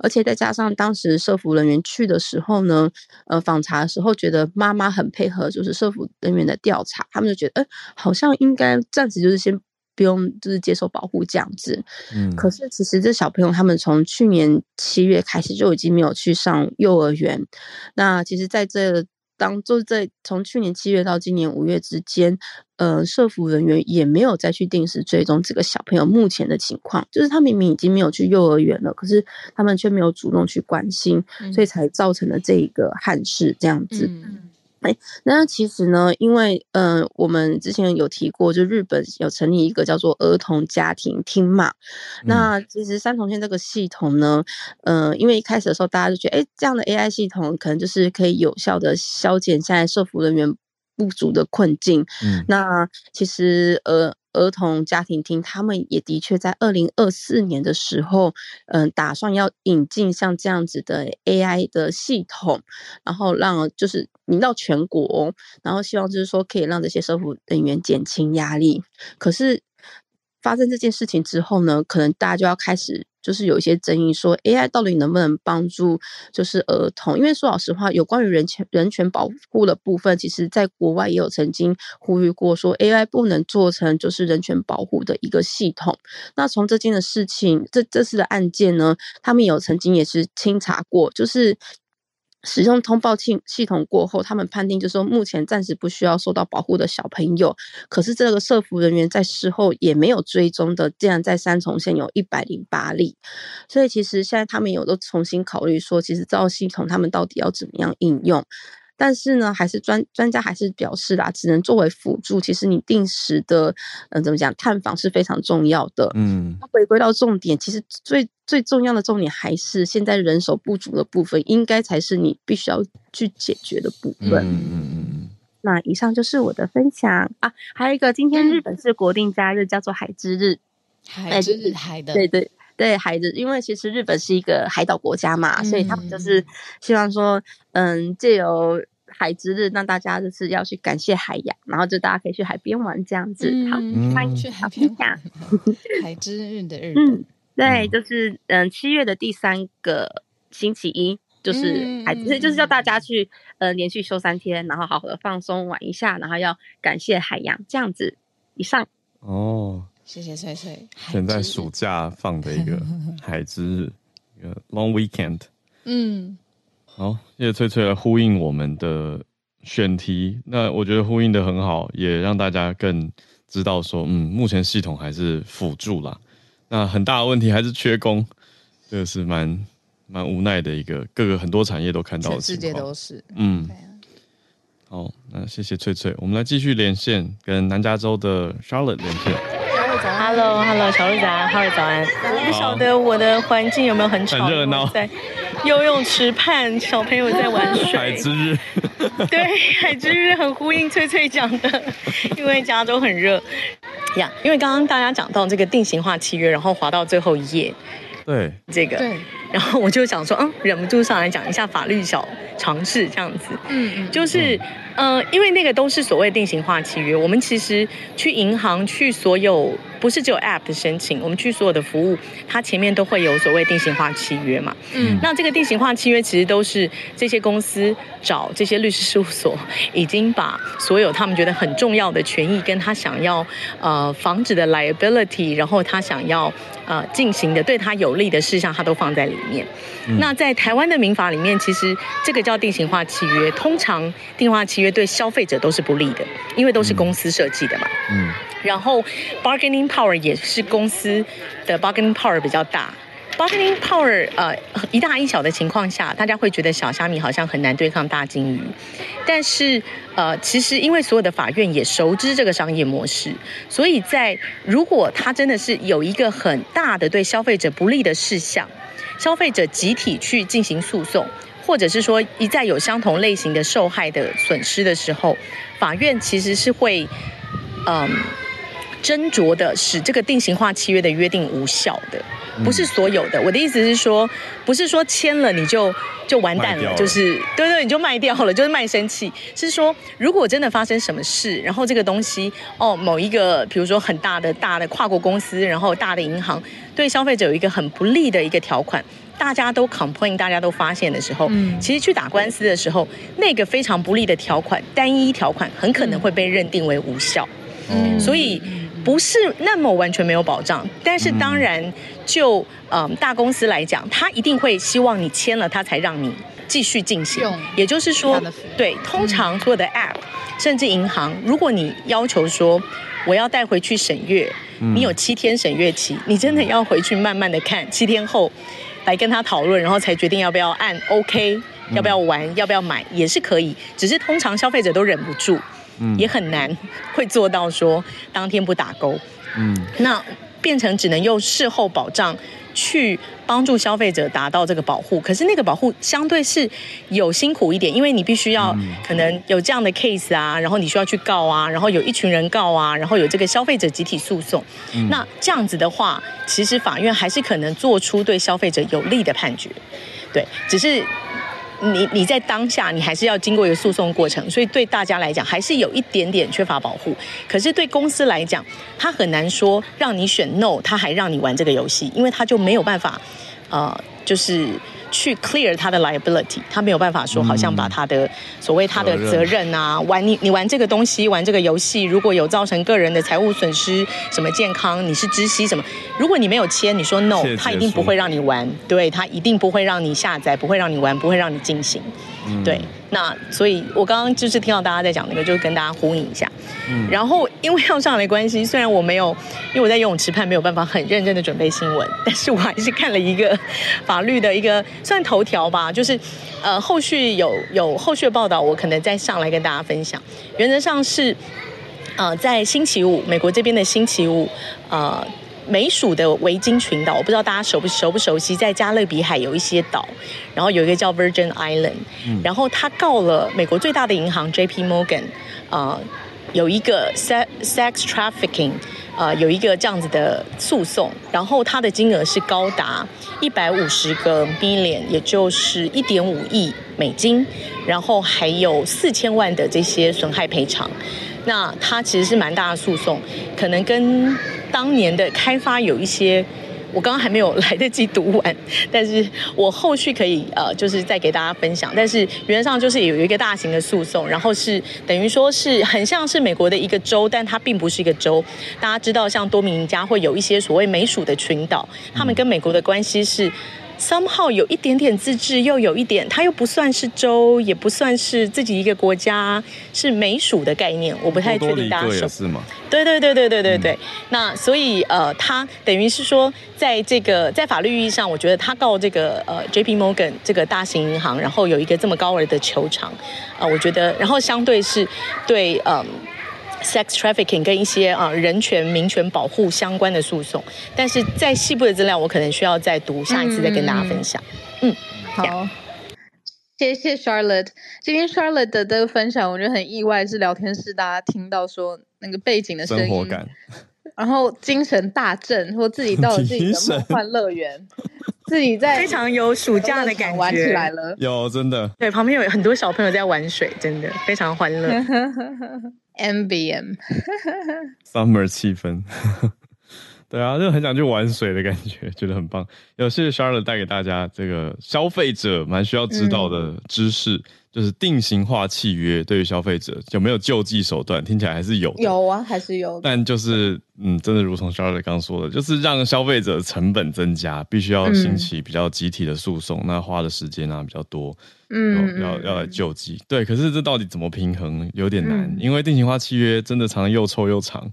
而且再加上当时社福人员去的时候呢，呃，访查的时候觉得妈妈很配合，就是社福人员的调查，他们就觉得，哎、欸，好像应该暂时就是先不用就是接受保护这样子。嗯，可是其实这小朋友他们从去年七月开始就已经没有去上幼儿园，那其实在这当就是在从去年七月到今年五月之间，呃，社福人员也没有再去定时追踪这个小朋友目前的情况，就是他明明已经没有去幼儿园了，可是他们却没有主动去关心，嗯、所以才造成了这一个憾事这样子。嗯哎，那其实呢，因为嗯、呃，我们之前有提过，就日本有成立一个叫做儿童家庭厅嘛。嗯、那其实三重县这个系统呢，呃，因为一开始的时候大家就觉得，哎，这样的 A I 系统可能就是可以有效的消减现在社福人员不足的困境。嗯，那其实呃。儿童家庭厅他们也的确在二零二四年的时候，嗯，打算要引进像这样子的 A I 的系统，然后让就是引到全国、哦，然后希望就是说可以让这些社福人员减轻压力。可是发生这件事情之后呢，可能大家就要开始就是有一些争议，说 A I 到底能不能帮助就是儿童？因为说老实话，有关于人权人权保护的部分，其实在国外也有曾经呼吁过，说 A I 不能做成就是人权保护的一个系统。那从这件的事情，这这次的案件呢，他们有曾经也是清查过，就是使用通报系系统过后，他们判定就是说，目前暂时不需要受到保护的小朋友，可是这个社福人员在事后也没有追踪的，竟然在三重县有一百零八例，所以其实现在他们有都重新考虑说，其实这套系统他们到底要怎么样应用。但是呢，还是专专家还是表示啦，只能作为辅助。其实你定时的，嗯、呃，怎么讲，探访是非常重要的。嗯，回归到重点，其实最最重要的重点还是现在人手不足的部分，应该才是你必须要去解决的部分。嗯嗯嗯。那以上就是我的分享啊，还有一个，今天日本是国定假日，叫做海之日。海之日，海的。对对。对孩子，因为其实日本是一个海岛国家嘛，嗯、所以他们就是希望说，嗯，借由海之日让大家就是要去感谢海洋，然后就大家可以去海边玩这样子。嗯、好，欢迎去海边玩。海之日的日本，嗯，对，就是嗯七月的第三个星期一，就是海之日，嗯、就是叫大家去呃连续休三天，然后好好的放松玩一下，然后要感谢海洋这样子。以上哦。谢谢翠翠，现在暑假放的一个海之日，一个 long weekend。嗯，好，谢谢翠翠呼应我们的选题，那我觉得呼应的很好，也让大家更知道说，嗯，目前系统还是辅助啦，那很大的问题还是缺工，这个是蛮蛮无奈的一个，各个很多产业都看到的情况，全世界都是，嗯。对啊，好，那谢谢翠翠，我们来继续连线，跟南加州的 Charlotte 连线。Hello，Hello， hello, 小鹿早安，哈瑞早安。我不晓得我的环境有没有很吵，很热闹，在游泳池畔，小朋友在玩水。海之日，对，海之日很呼应翠翠讲的，因为加州很热呀。Yeah, 因为刚刚大家讲到这个定型化契约，然后滑到最后一页，对这个，对，然后我就想说，嗯，忍不住上来讲一下法律小常识这样子。嗯，就是。嗯呃，因为那个都是所谓定型化契约，我们其实去银行去所有，不是只有 App 的申请，我们去所有的服务，它前面都会有所谓定型化契约嘛。嗯，那这个定型化契约其实都是这些公司找这些律师事务所，已经把所有他们觉得很重要的权益跟他想要呃防止的 liability， 然后他想要呃进行的对他有利的事项，他都放在里面。嗯、那在台湾的民法里面，其实这个叫定型化契约，通常定型化契约对消费者都是不利的，因为都是公司设计的嘛。嗯，然后 bargaining power 也是公司的 bargaining power 比较大。bargaining power 呃一大一小的情况下，大家会觉得小虾米好像很难对抗大鲸鱼，但是呃其实因为所有的法院也熟知这个商业模式，所以在如果它真的是有一个很大的对消费者不利的事项，消费者集体去进行诉讼。或者是说一再有相同类型的受害的损失的时候，法院其实是会嗯斟酌的使这个定型化契约的约定无效的，不是所有的。我的意思是说，不是说签了你就就完蛋了，就是对对，你就卖掉了，就是卖身契。是说，如果真的发生什么事，然后这个东西哦，某一个比如说很大的大的跨国公司，然后大的银行对消费者有一个很不利的一个条款。大家都 complain， 大家都发现的时候、嗯、其实去打官司的时候，那个非常不利的条款，单一条款很可能会被认定为无效、嗯、所以不是那么完全没有保障，但是当然就、呃、大公司来讲，他一定会希望你签了他才让你继续进行，也就是说对，通常所有的 app、嗯、甚至银行，如果你要求说我要带回去审阅、嗯、你有七天审阅期，你真的要回去慢慢的看，七天后来跟他讨论，然后才决定要不要按 OK， 要不要玩、嗯、要不要买也是可以，只是通常消费者都忍不住、嗯、也很难会做到说当天不打勾、嗯、那变成只能用事后保障去帮助消费者达到这个保护，可是那个保护相对是有辛苦一点，因为你必须要可能有这样的 case 啊，然后你需要去告啊，然后有一群人告啊，然后有这个消费者集体诉讼、嗯、那这样子的话，其实法院还是可能做出对消费者有利的判决，对，只是你你在当下你还是要经过一个诉讼过程，所以对大家来讲还是有一点点缺乏保护，可是对公司来讲，他很难说让你选 no 他还让你玩这个游戏，因为他就没有办法呃，就是去 clear 他的 liability， 他没有办法说好像把他的、嗯、所谓他的责任啊，玩你你玩这个东西玩这个游戏，如果有造成个人的财务损失什么健康你是知悉什么，如果你没有签你说 no， 他一定不会让你玩，对，他一定不会让你下载，不会让你玩，不会让你进行、嗯、对，那所以我刚刚就是听到大家在讲那个，就跟大家呼应一下、嗯、然后因为要上来的关系，虽然我没有因为我在游泳池畔没有办法很认真的准备新闻，但是我还是看了一个法律的一个算头条吧，就是呃后续有有后续报道，我可能再上来跟大家分享。原则上是呃在星期五，美国这边的星期五，呃美属的维京群岛，我不知道大家熟不熟不熟悉，在加勒比海有一些岛，然后有一个叫 Virgin Island，、嗯、然后他告了美国最大的银行 J P Morgan， 呃有一个 sex trafficking， 呃有一个这样子的诉讼，然后它的金额是高达一百五十个 million， 也就是一点五亿美金，然后还有四千万的这些损害赔偿。那它其实是蛮大的诉讼，可能跟当年的开发有一些，我刚刚还没有来得及读完，但是我后续可以呃，就是再给大家分享。但是原则上就是有一个大型的诉讼，然后是等于说是很像是美国的一个州，但它并不是一个州。大家知道，像多米尼加会有一些所谓美属的群岛，他们跟美国的关系是 somehow 有一点点自治，又有一点，它又不算是州，也不算是自己一个国家，是美属的概念。我不太确定大家熟悉吗？对对对对对对对、嗯，那所以呃，他等于是说，在这个在法律意义上，我觉得他告这个呃 J P Morgan 这个大型银行，然后有一个这么高额的求偿，啊、呃，我觉得，然后相对是对嗯、呃、sex trafficking 跟一些啊、呃、人权民权保护相关的诉讼，但是在细部的资料，我可能需要再读，下一次再跟大家分享。嗯，嗯好。Yeah.谢谢 Charlotte， 今天 Charlotte 的这个分享我觉得很意外，是聊天室大家听到说那个背景的声音，生活感，然后精神大振，或自己到了自己的梦幻乐园，自己在非常有暑假的感觉，玩起来了，有真的，对，旁边有很多小朋友在玩水，真的非常欢乐，M B M Summer 气氛。对啊，就很想去玩水的感觉，觉得很棒。有谢谢 Charlotte 带给大家这个消费者蛮需要知道的知识、嗯，就是定型化契约对于消费者有没有救济手段？听起来还是有的，有啊，还是有的。但就是嗯，真的如同 Charlotte 刚说的，就是让消费者成本增加，必须要兴起比较集体的诉讼，嗯、那花的时间啊比较多，嗯，要要来救济。对，可是这到底怎么平衡有点难、嗯，因为定型化契约真的常又臭又长。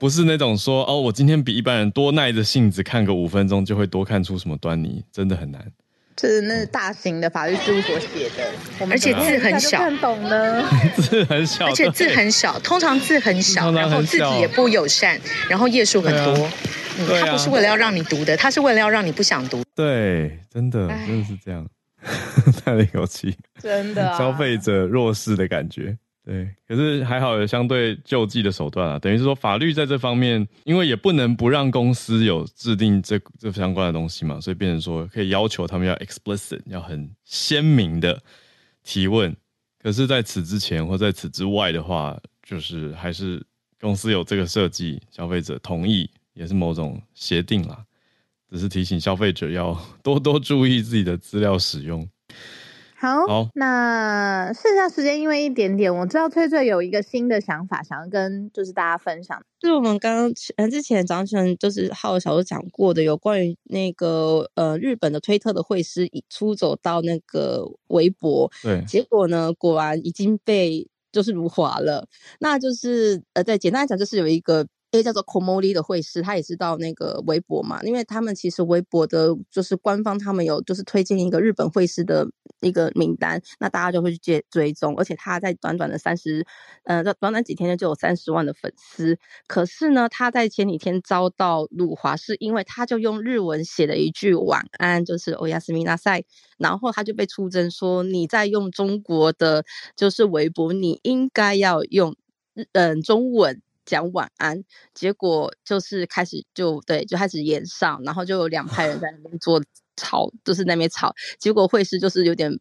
不是那种说哦，我今天比一般人多耐着性子看个五分钟就会多看出什么端倪，真的很难。就是那大型的法律事务所写的，嗯、而且字很小，看懂呢，字很小，而且字很小，通常字很小，很小然后字体也不友善，然后页数很多。对啊嗯对啊、它不是为了要让你读的，它是为了要让你不想读。对，真的，真的是这样，叹了一口气，真的、啊、消费者弱势的感觉。对，可是还好有相对救济的手段啊，等于是说法律在这方面，因为也不能不让公司有制定这这相关的东西嘛，所以变成说可以要求他们要 explicit， 要很鲜明的提问。可是在此之前或在此之外的话，就是还是公司有这个设计，消费者同意也是某种协定啦，只是提醒消费者要多多注意自己的资料使用。好, 好那剩下时间因为一点点，我知道翠翠有一个新的想法想要跟就是大家分享，就是我们刚刚之前张晨就是浩小说讲过的有关于那个呃日本的推特的会师出走到那个微博，对，结果呢果然已经被就是辱华了。那就是呃再简单来讲，就是有一个因为叫做 Komori 的会师，他也是到那个微博嘛，因为他们其实微博的就是官方他们有就是推荐一个日本会师的一个名单，那大家就会去追踪，而且他在短短的三十呃短短几天就有三十万的粉丝。可是呢他在前几天遭到辱华，是因为他就用日文写了一句晚安，就是おやすみなさい，然后他就被出征说你在用中国的就是微博，你应该要用嗯、呃、中文讲晚安，结果就是开始就对就开始演上，然后就有两派人在那边做吵，就是那边吵，结果会师就是有点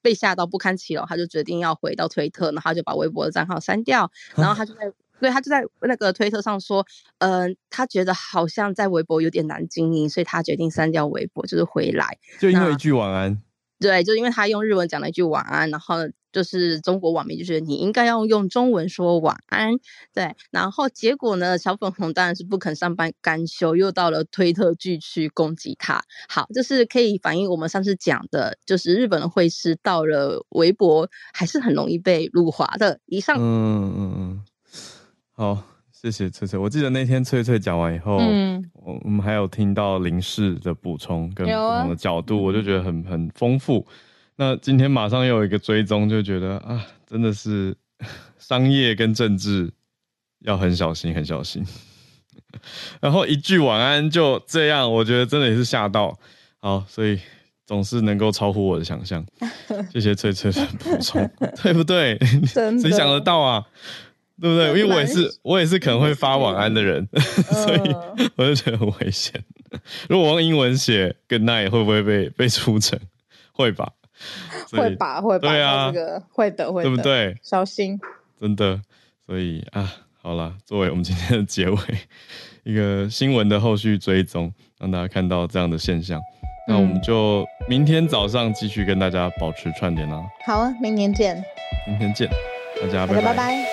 被吓到不堪其扰，他就决定要回到推特，然后他就把微博的账号删掉，然后他就在对他就在那个推特上说嗯、呃，他觉得好像在微博有点难经营，所以他决定删掉微博，就是回来就因为一句晚安，对，就因为他用日文讲了一句晚安，然后就是中国网民就觉得你应该要用中文说晚安，对，然后结果呢小粉红当然是不肯善罢甘休，又到了推特剧去攻击他。好，这是可以反映我们上次讲的就是日本的会师到了微博还是很容易被辱华的。以上。嗯嗯嗯，好，谢谢翠翠。我记得那天翠翠讲完以后、嗯、我们还有听到林氏的补充跟不同的角度、啊、我就觉得很很丰富。那今天马上又有一个追踪，就觉得啊真的是商业跟政治要很小心很小心然后一句晚安就这样，我觉得真的也是吓到。好，所以总是能够超乎我的想象谢谢翠翠的补充对不对？谁想得到啊，对不对？因为我也是我也是可能会发晚安的人所以我就觉得很危险如果我用英文写 good night 会不会被被出征？会吧会吧会吧，对啊，这个会的会的，对不对？小心，真的。所以啊好啦，作为我们今天的结尾，一个新闻的后续追踪，让大家看到这样的现象、嗯、那我们就明天早上继续跟大家保持串联啦。好啊，明天见。明天见，大家拜拜。